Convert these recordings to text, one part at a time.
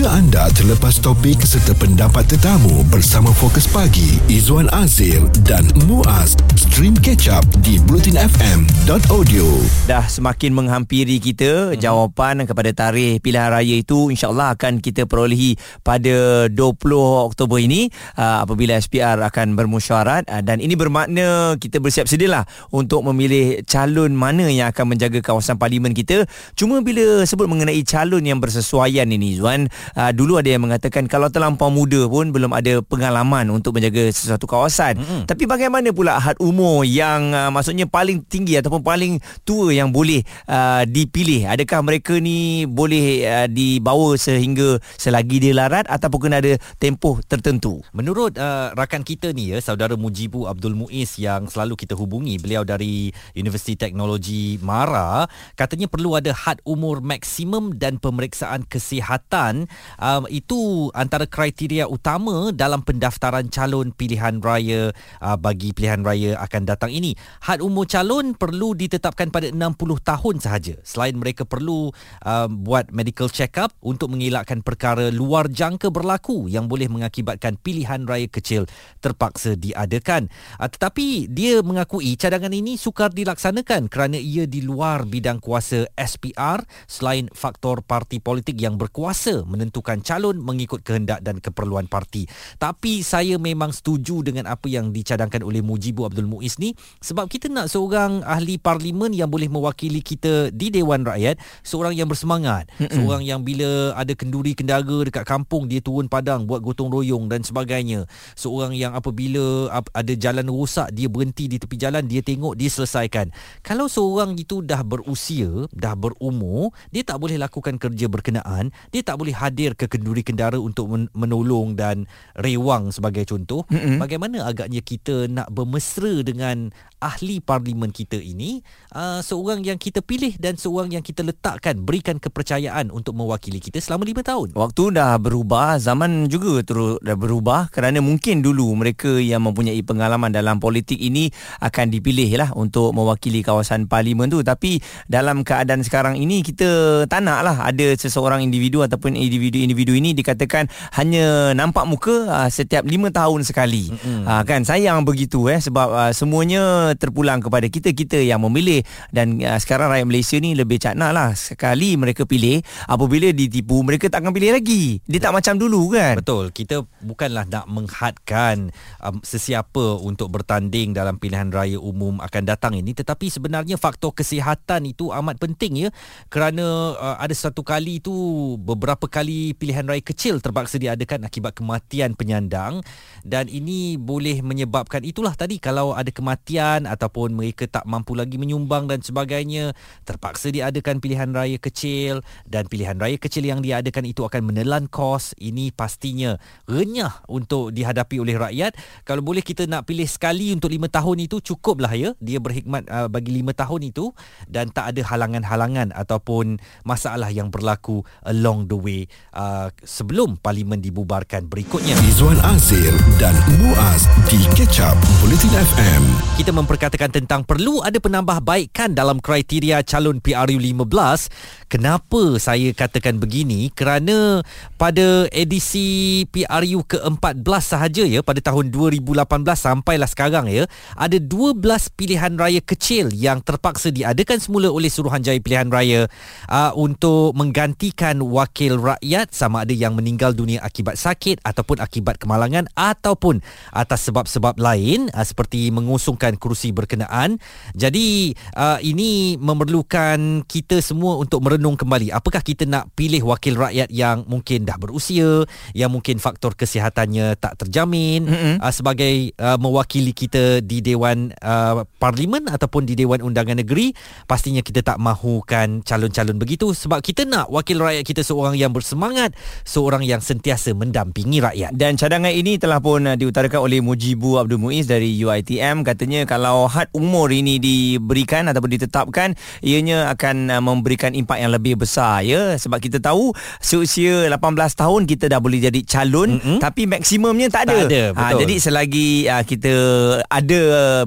Jika anda terlepas topik serta pendapat tetamu bersama Fokus Pagi, Izwan Azir dan Muaz, stream catch up di blutinfm.audio. Dah semakin menghampiri kita, jawapan kepada tarikh pilihan raya itu insyaAllah akan kita perolehi pada 20 Oktober ini apabila SPR akan bermesyuarat, dan ini bermakna kita bersiap sedialah untuk memilih calon mana yang akan menjaga kawasan parlimen kita. Cuma bila sebut mengenai calon yang bersesuaian ini, Izwan, dulu ada yang mengatakan kalau terlampau muda pun belum ada pengalaman untuk menjaga sesuatu kawasan. Tapi bagaimana pula had umur yang maksudnya paling tinggi ataupun paling tua yang boleh dipilih? Adakah mereka ni boleh dibawa sehingga selagi dia larat ataupun kena ada tempoh tertentu? Menurut rakan kita ni, saudara Mujibu Abdul Muiz yang selalu kita hubungi, beliau dari Universiti Teknologi Mara, katanya perlu ada had umur maksimum dan pemeriksaan kesihatan. Itu antara kriteria utama dalam pendaftaran calon pilihan raya bagi pilihan raya akan datang ini. Had umur calon perlu ditetapkan pada 60 tahun sahaja. Selain mereka perlu buat medical check up untuk mengelakkan perkara luar jangka berlaku yang boleh mengakibatkan pilihan raya kecil terpaksa diadakan. Tetapi dia mengakui cadangan ini sukar dilaksanakan kerana ia di luar bidang kuasa SPR selain faktor parti politik yang berkuasa menentukan calon mengikut kehendak dan keperluan parti. Tapi saya memang setuju dengan apa yang dicadangkan oleh Mujibu Abdul Muiz ni, sebab kita nak seorang ahli parlimen yang boleh mewakili kita di Dewan Rakyat, seorang yang bersemangat, seorang yang bila ada kenduri kendara dekat kampung dia turun padang buat gotong royong dan sebagainya, seorang yang apabila ada jalan rosak dia berhenti di tepi jalan, dia tengok, dia selesaikan. Kalau seorang itu dah berusia, dah berumur, dia tak boleh lakukan kerja berkenaan, dia tak boleh hadir ke kenduri kendara untuk menolong dan rewang sebagai contoh. Bagaimana agaknya kita nak bermesra dengan ahli parlimen kita ini, seorang yang kita pilih dan seorang yang kita letakkan, berikan kepercayaan untuk mewakili kita selama 5 tahun. Waktu dah berubah, zaman juga terus dah berubah, kerana mungkin dulu mereka yang mempunyai pengalaman dalam politik ini akan dipilih lah untuk mewakili kawasan parlimen tu. Tapi dalam keadaan sekarang ini kita tak nak lah ada seseorang individu ataupun individu-individu ini dikatakan hanya nampak muka setiap 5 tahun sekali. Kan sayang begitu, sebab semuanya terpulang kepada kita-kita yang memilih. Dan sekarang rakyat Malaysia ni lebih caknak lah. Sekali mereka pilih, apabila ditipu mereka tak akan pilih lagi. Dia tak macam dulu kan. Betul, kita bukanlah nak menghadkan sesiapa untuk bertanding dalam pilihan raya umum akan datang ini, tetapi sebenarnya faktor kesihatan itu amat penting, kerana ada satu kali itu beberapa kali pilihan raya kecil terpaksa diadakan akibat kematian penyandang, dan ini boleh menyebabkan itulah tadi, kalau ada kematian ataupun mereka tak mampu lagi menyumbang dan sebagainya, terpaksa diadakan pilihan raya kecil, dan pilihan raya kecil yang diadakan itu akan menelan kos. Ini pastinya renyah untuk dihadapi oleh rakyat. Kalau boleh kita nak pilih sekali untuk 5 tahun itu cukuplah, dia berkhidmat bagi 5 tahun itu dan tak ada halangan-halangan ataupun masalah yang berlaku along the way sebelum parlimen dibubarkan berikutnya. Izwan Azir dan Muaz di Catch Up Politin FM. Kita memperkatakan tentang perlu ada penambahbaikan dalam kriteria calon PRU15. Kenapa saya katakan begini? Kerana pada edisi PRU ke-14 sahaja pada tahun 2018 sampailah sekarang ada 12 pilihan raya kecil yang terpaksa diadakan semula oleh Suruhanjaya Pilihan Raya untuk menggantikan wakil rakyat, sama ada yang meninggal dunia akibat sakit ataupun akibat kemalangan ataupun atas sebab-sebab lain seperti mengosongkan kerusi berkenaan. Jadi ini memerlukan kita semua untuk merenung kembali, apakah kita nak pilih wakil rakyat yang mungkin dah berusia, yang mungkin faktor kesihatannya tak terjamin, sebagai mewakili kita di Dewan Parlimen ataupun di Dewan Undangan Negeri. Pastinya kita tak mahukan calon-calon begitu, sebab kita nak wakil rakyat kita seorang yang bersemangat, seorang yang sentiasa mendampingi rakyat. Dan cadangan ini telah pun diutarakan oleh Mujibu Abdul Muiz dari UiTM. Katanya kalau had umur ini diberikan ataupun ditetapkan, ianya akan memberikan impak yang lebih besar, sebab kita tahu seusia 18 tahun kita dah boleh jadi calon, tapi maksimumnya tak ada. Jadi selagi kita ada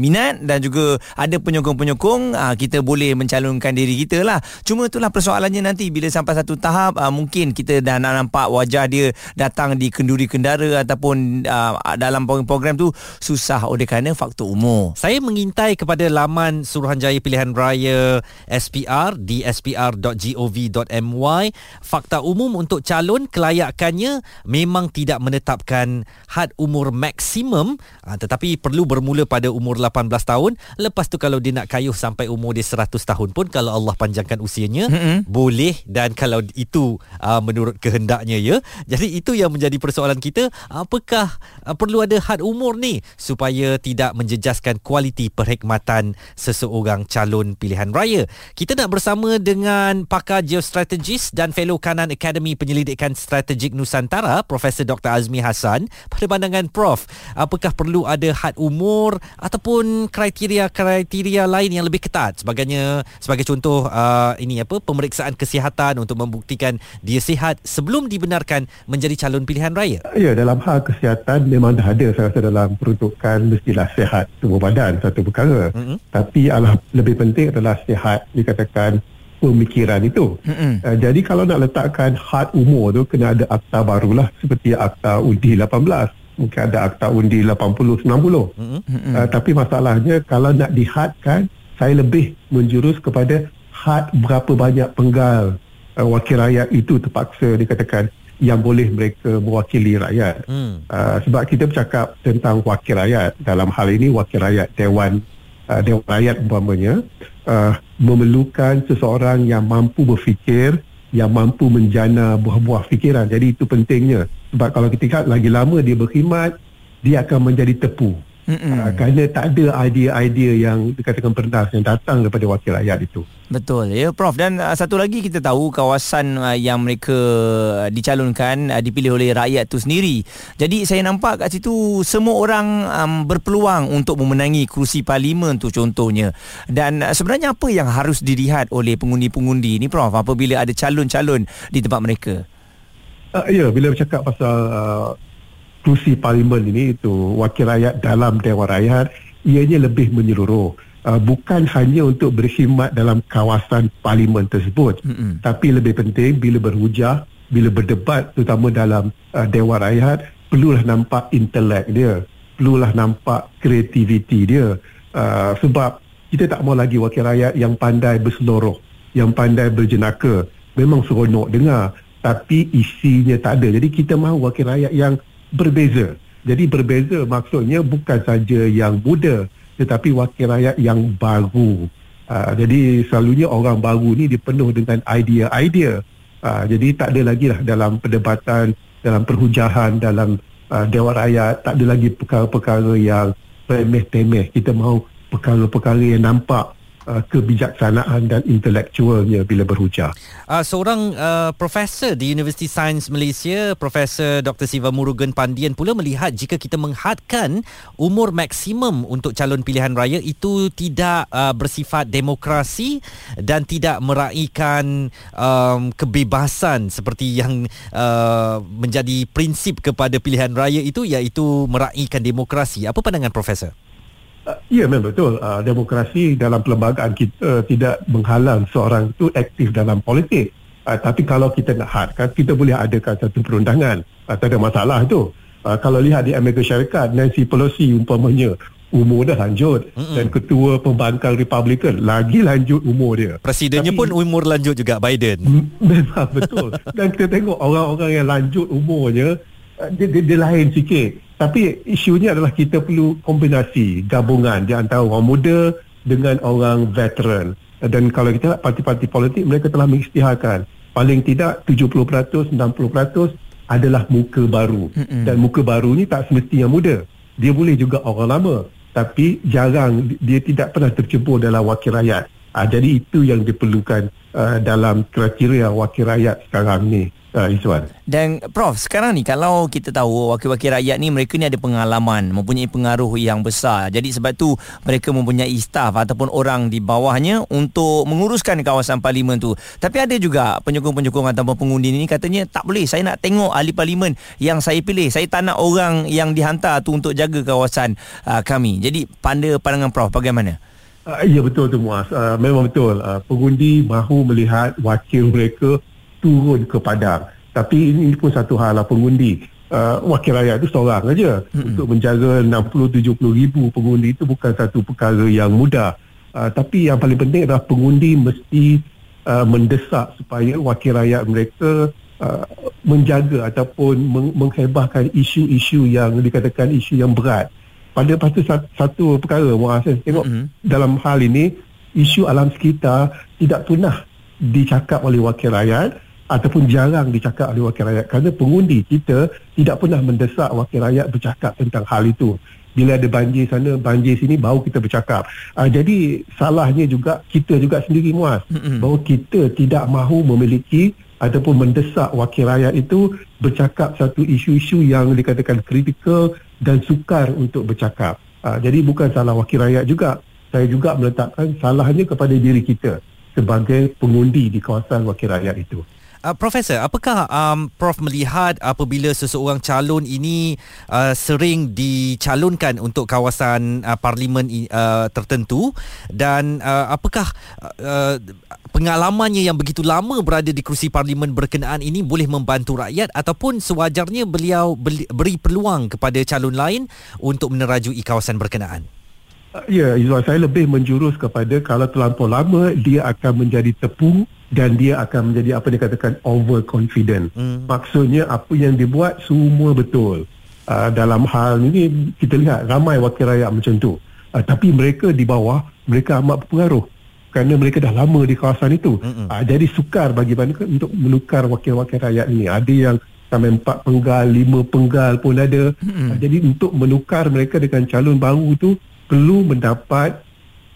minat dan juga ada penyokong-penyokong, kita boleh mencalonkan diri kita lah. Cuma itulah persoalannya nanti bila sampai satu tahap, mungkin kita kita dah nak nampak wajah dia datang di kenduri kendara ataupun dalam program tu susah oleh kerana faktor umur. Saya mengintai kepada laman Suruhanjaya Pilihan Raya SPR di spr.gov.my. Fakta umum untuk calon kelayakannya memang tidak menetapkan had umur maksimum, tetapi perlu bermula pada umur 18 tahun. Lepas tu kalau dia nak kayuh sampai umur dia 100 tahun pun, kalau Allah panjangkan usianya, boleh, dan kalau itu menurut kehendaknya, ya. Jadi itu yang menjadi persoalan kita, apakah perlu ada had umur ni supaya tidak menjejaskan kualiti perkhidmatan seseorang calon pilihan raya. Kita nak bersama dengan pakar geostrategis dan fellow kanan Akademi Penyelidikan Strategik Nusantara, Profesor Dr. Azmi Hasan. Pada pandangan Prof, apakah perlu ada had umur ataupun kriteria-kriteria lain yang lebih ketat? Sebagai contoh pemeriksaan kesihatan untuk membuktikan dia sihat sebelum dibenarkan menjadi calon pilihan raya. Ya, dalam hal kesihatan memang dah ada, saya rasa dalam peruntukan mestilah sihat tubuh badan satu perkara. Tapi lebih penting adalah sihat dikatakan pemikiran itu. Jadi kalau nak letakkan had umur tu, kena ada akta barulah, seperti akta undi 18, mungkin ada akta undi 80 90. Tapi masalahnya kalau nak dihadkan, saya lebih menjurus kepada had berapa banyak penggal wakil rakyat itu terpaksa dikatakan yang boleh mereka mewakili rakyat. Sebab kita bercakap tentang wakil rakyat, dalam hal ini wakil rakyat Dewan Rakyat umpamanya, memerlukan seseorang yang mampu berfikir, yang mampu menjana buah-buah fikiran. Jadi itu pentingnya. Sebab kalau kita lihat lagi lama dia berkhidmat, dia akan menjadi tepu. Kerana tak ada idea-idea yang dikatakan bernas yang datang daripada wakil rakyat itu. Betul ya Prof. Dan satu lagi, kita tahu kawasan yang mereka dicalonkan dipilih oleh rakyat tu sendiri. Jadi saya nampak kat situ semua orang berpeluang untuk memenangi kerusi parlimen tu contohnya. Dan sebenarnya apa yang harus dilihat oleh pengundi-pengundi ni Prof, apabila ada calon-calon di tempat mereka? Bila bercakap pasal kursi parlimen ini, itu wakil rakyat dalam Dewan Rakyat, ianya lebih menyeluruh, bukan hanya untuk berkhidmat dalam kawasan parlimen tersebut, tapi lebih penting bila berhujah, bila berdebat, terutama dalam Dewan Rakyat, perlulah nampak intelek dia, perlulah nampak kreativiti dia, sebab kita tak mahu lagi wakil rakyat yang pandai berseloroh, yang pandai berjenaka. Memang seronok dengar, tapi isinya tak ada. Jadi kita mahu wakil rakyat yang berbeza. Jadi berbeza maksudnya bukan saja yang muda, tetapi wakil rakyat yang baru. Jadi selalunya orang baru ni dipenuh dengan idea-idea. Jadi tak ada lagi lah dalam perdebatan, dalam perhujahan, dalam Dewan Rakyat, tak ada lagi perkara-perkara yang remeh-temeh. Kita mahu perkara-perkara yang nampak kebijaksanaan dan intelektualnya bila berhujah. Seorang profesor di Universiti Sains Malaysia, Profesor Dr. Siva Murugan Pandian pula melihat jika kita menghadkan umur maksimum untuk calon pilihan raya, itu tidak bersifat demokrasi dan tidak meraihkan kebebasan seperti yang menjadi prinsip kepada pilihan raya itu, iaitu meraihkan demokrasi. Apa pandangan Profesor? Ya, memang betul. Demokrasi dalam perlembagaan kita tidak menghalang seorang itu aktif dalam politik. Tapi kalau kita nak hadkan, kita boleh adakan satu perundangan. Tak ada masalah itu. Kalau lihat di Amerika Syarikat, Nancy Pelosi umpamanya, umur dah lanjut. Dan ketua pembangkang Republikan lagi lanjut umur dia. Presidennya pun umur lanjut juga, Biden. Memang betul. Dan kita tengok orang-orang yang lanjut umurnya, dia lain sikit. Tapi isunya adalah kita perlu kombinasi, gabungan di antara orang muda dengan orang veteran. Dan kalau kita lihat parti-parti politik, mereka telah mengisytiharkan paling tidak 70%, 60% adalah muka baru. Dan muka baru ni tak semestinya muda. Dia boleh juga orang lama. Tapi jarang, dia tidak pernah tercebur dalam wakil rakyat. Jadi itu yang diperlukan dalam kriteria wakil rakyat sekarang ni. Dan Prof, sekarang ni kalau kita tahu wakil-wakil rakyat ni, mereka ni ada pengalaman, mempunyai pengaruh yang besar. Jadi sebab tu mereka mempunyai staf ataupun orang di bawahnya untuk menguruskan kawasan parlimen tu. Tapi ada juga penyokong-penyokong ataupun pengundi ni katanya tak boleh, saya nak tengok ahli parlimen yang saya pilih, saya tak nak orang yang dihantar tu untuk jaga kawasan kami. Jadi pandangan Prof bagaimana? Ya, betul tu Muaz. Memang betul, pengundi mahu melihat wakil mereka turun ke padang. Tapi ini pun satu hal lah, pengundi. Wakil rakyat itu seorang saja. Untuk menjaga 60-70 ribu pengundi itu bukan satu perkara yang mudah. Tapi yang paling penting adalah pengundi mesti mendesak supaya wakil rakyat mereka menjaga ataupun menghebahkan isu-isu yang dikatakan isu yang berat. Pada pasti satu perkara, Muaz, tengok dalam hal ini isu alam sekitar tidak pernah dicakap oleh wakil rakyat ataupun jarang dicakap oleh wakil rakyat kerana pengundi kita tidak pernah mendesak wakil rakyat bercakap tentang hal itu. Bila ada banjir sana, banjir sini, baru kita bercakap. Jadi salahnya juga kita juga sendiri, Muaz, bahawa kita tidak mahu memiliki ataupun mendesak wakil rakyat itu bercakap satu isu-isu yang dikatakan kritikal dan sukar untuk bercakap. Jadi bukan salah wakil rakyat juga. Saya juga meletakkan salahnya kepada diri kita sebagai pengundi di kawasan wakil rakyat itu. Profesor, apakah Prof melihat apabila seseorang calon ini sering dicalonkan untuk kawasan parlimen tertentu dan apakah pengalamannya yang begitu lama berada di kerusi parlimen berkenaan ini boleh membantu rakyat ataupun sewajarnya beliau beri peluang kepada calon lain untuk menerajui kawasan berkenaan? Ya, Izwan, saya lebih menjurus kepada kalau terlampau lama dia akan menjadi tepung dan dia akan menjadi apa dikatakan overconfident. Maksudnya apa yang dibuat semua betul. Dalam hal ini kita lihat ramai wakil rakyat macam tu. Tapi mereka di bawah, mereka amat berpengaruh kerana mereka dah lama di kawasan itu. Jadi sukar bagi mereka untuk menukar wakil-wakil rakyat ini. Ada yang sampai 4 penggal, 5 penggal pun ada. Jadi untuk menukar mereka dengan calon baru tu perlu mendapat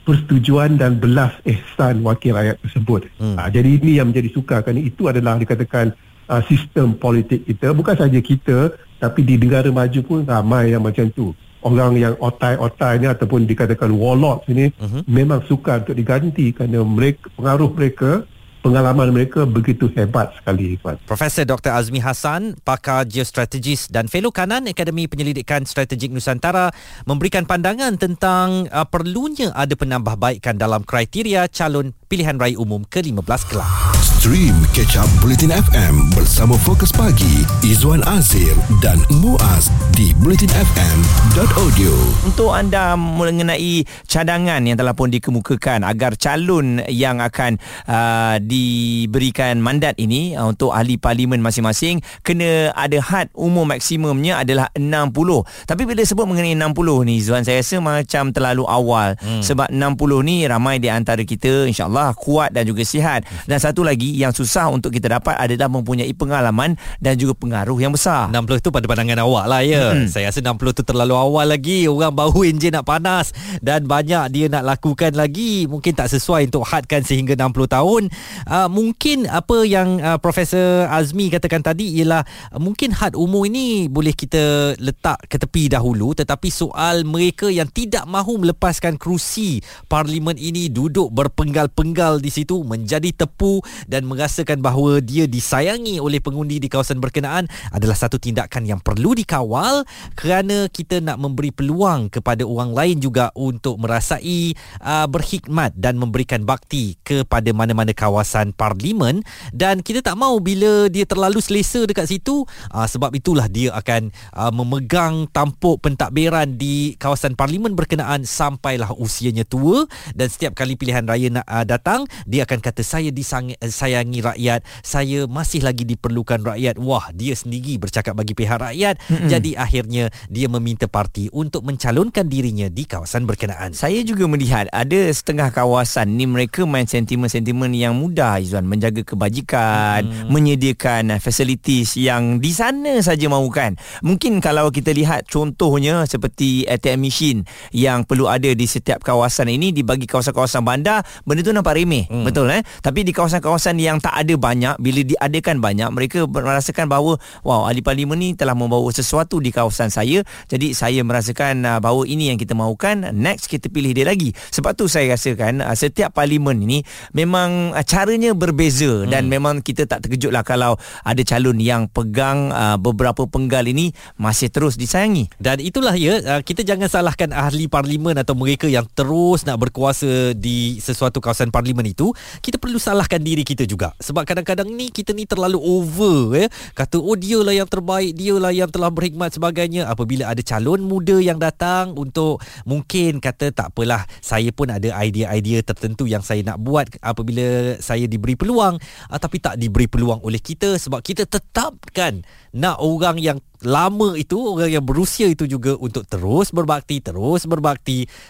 persetujuan dan belas ehsan wakil rakyat tersebut. Jadi ini yang menjadi sukar kerana itu adalah dikatakan sistem politik kita. Bukan saja kita, tapi di negara maju pun ramai yang macam tu. Orang yang otai-otai ni ataupun dikatakan warlords ni memang sukar untuk diganti kerana mereka, pengaruh mereka, pengalaman mereka begitu hebat sekali. Profesor Dr. Azmi Hasan, pakar geostrategis dan fellow kanan Akademi Penyelidikan Strategik Nusantara memberikan pandangan tentang perlunya ada penambahbaikan dalam kriteria calon pilihan raya umum ke-15 kelak. Stream Catch Up Bulletin FM bersama Fokus Pagi, Izwan Azir dan Muaz di bulletinfm.audio. Untuk anda mengenai cadangan yang telah pun dikemukakan agar calon yang akan diberikan mandat ini untuk ahli parlimen masing-masing kena ada had umur maksimumnya adalah 60. Tapi bila sebut mengenai 60 ni, Izwan, saya rasa macam terlalu awal. Sebab 60 ni ramai di antara kita insyaAllah kuat dan juga sihat. Dan satu lagi yang susah untuk kita dapat adalah mempunyai pengalaman dan juga pengaruh yang besar. 60 tu pada pandangan awak lah ya. Saya rasa 60 tu terlalu awal lagi. Orang baru enjin nak panas dan banyak dia nak lakukan lagi. Mungkin tak sesuai untuk hadkan sehingga 60 tahun. Mungkin apa yang Profesor Azmi katakan tadi ialah mungkin had umur ini boleh kita letak ke tepi dahulu, tetapi soal mereka yang tidak mahu melepaskan kerusi parlimen ini duduk berpenggal-penggal di situ menjadi tepu dan merasakan bahawa dia disayangi oleh pengundi di kawasan berkenaan adalah satu tindakan yang perlu dikawal kerana kita nak memberi peluang kepada orang lain juga untuk merasai berkhidmat dan memberikan bakti kepada mana-mana kawasan parlimen dan kita tak mahu bila dia terlalu selesa dekat situ sebab itulah dia akan memegang tampuk pentadbiran di kawasan parlimen berkenaan sampailah usianya tua dan setiap kali pilihan raya datang dia akan kata saya disayangi rakyat, saya masih lagi diperlukan rakyat. Wah, dia sendiri bercakap bagi pihak rakyat. Jadi akhirnya dia meminta parti untuk mencalonkan dirinya di kawasan berkenaan. Saya juga melihat ada setengah kawasan ni mereka main sentimen-sentimen yang mudah, Izwan, menjaga kebajikan, menyediakan facilities yang di sana saja mahukan. Mungkin kalau kita lihat contohnya seperti ATM machine yang perlu ada di setiap kawasan ini, dibagi kawasan-kawasan bandar, benda tu nampak remeh, betul tapi di kawasan-kawasan yang tak ada banyak, bila diadakan banyak, mereka merasakan bahawa wow, ahli parlimen ni telah membawa sesuatu di kawasan saya, jadi saya merasakan bahawa ini yang kita mahukan, next kita pilih dia lagi. Sebab tu saya rasakan setiap parlimen ini memang caranya berbeza dan memang kita tak terkejutlah kalau ada calon yang pegang beberapa penggal ini masih terus disayangi. Dan itulah ya, kita jangan salahkan ahli parlimen atau mereka yang terus nak berkuasa di sesuatu kawasan parlimen itu. Kita perlu salahkan diri kita kita juga. Sebab kadang-kadang ni kita ni terlalu over. Kata oh dialah yang terbaik, dialah yang telah berkhidmat sebagainya. Apabila ada calon muda yang datang untuk mungkin kata tak apalah, saya pun ada idea-idea tertentu yang saya nak buat apabila saya diberi peluang, tapi tak diberi peluang oleh kita sebab kita tetapkan nak orang yang lama itu, orang yang berusia itu juga untuk terus berbakti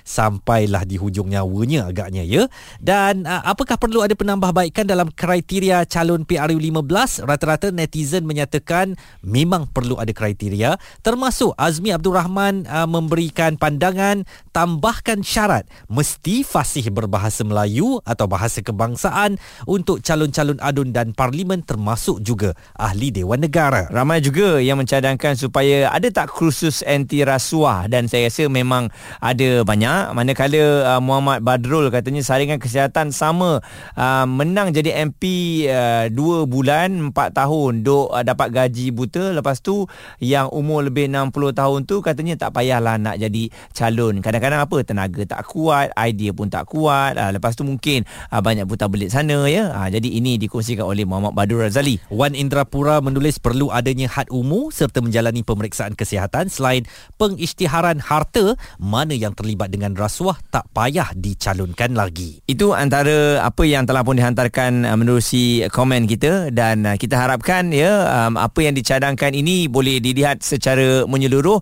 sampailah di hujung nyawanya agaknya ya. Dan apakah perlu ada penambahbaikan dalam kriteria calon PRU15? Rata-rata netizen menyatakan memang perlu ada kriteria, termasuk Azmi Abdul Rahman memberikan pandangan tambahkan syarat mesti fasih berbahasa Melayu atau bahasa kebangsaan untuk calon-calon ADUN dan parlimen, termasuk juga ahli Dewan Negara. Ramai juga yang mencadangkan supaya ada tak kursus anti rasuah, dan saya rasa memang ada banyak. Manakala Muhammad Badrul katanya saringan kesihatan sama, menang jadi MP 2 bulan 4 tahun duk dapat gaji buta. Lepas tu yang umur lebih 60 tahun tu katanya tak payahlah nak jadi calon. Kadang-kadang apa, tenaga tak kuat, idea pun tak kuat, lepas tu mungkin banyak buta belit sana ya. Jadi ini dikongsikan oleh Muhammad Badrul Razali. Wan Indrapura menulis perlu adanya had umur serta menjalani pemeriksaan kesihatan. Selain pengisytiharan harta, mana yang terlibat dengan rasuah tak payah dicalonkan lagi. Itu antara apa yang telah pun dihantarkan menerusi komen kita, dan kita harapkan ya apa yang dicadangkan ini boleh dilihat secara menyeluruh.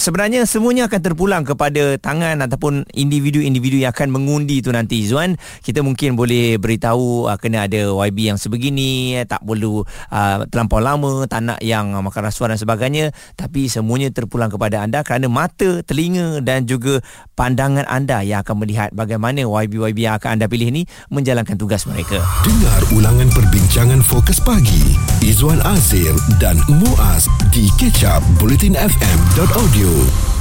Sebenarnya semuanya akan terpulang kepada tangan ataupun individu-individu yang akan mengundi itu nanti Zuan. Kita mungkin boleh beritahu kena ada YB yang sebegini, tak perlu terlampau lama, tak nak yang makan suara dan sebagainya, tapi semuanya terpulang kepada anda kerana mata, telinga dan juga pandangan anda yang akan melihat bagaimana YB-YB yang akan anda pilih ni menjalankan tugas mereka. Dengar ulangan perbincangan Fokus Pagi Izwan Azir dan Muaz di Catch Up bulletinfm.audio.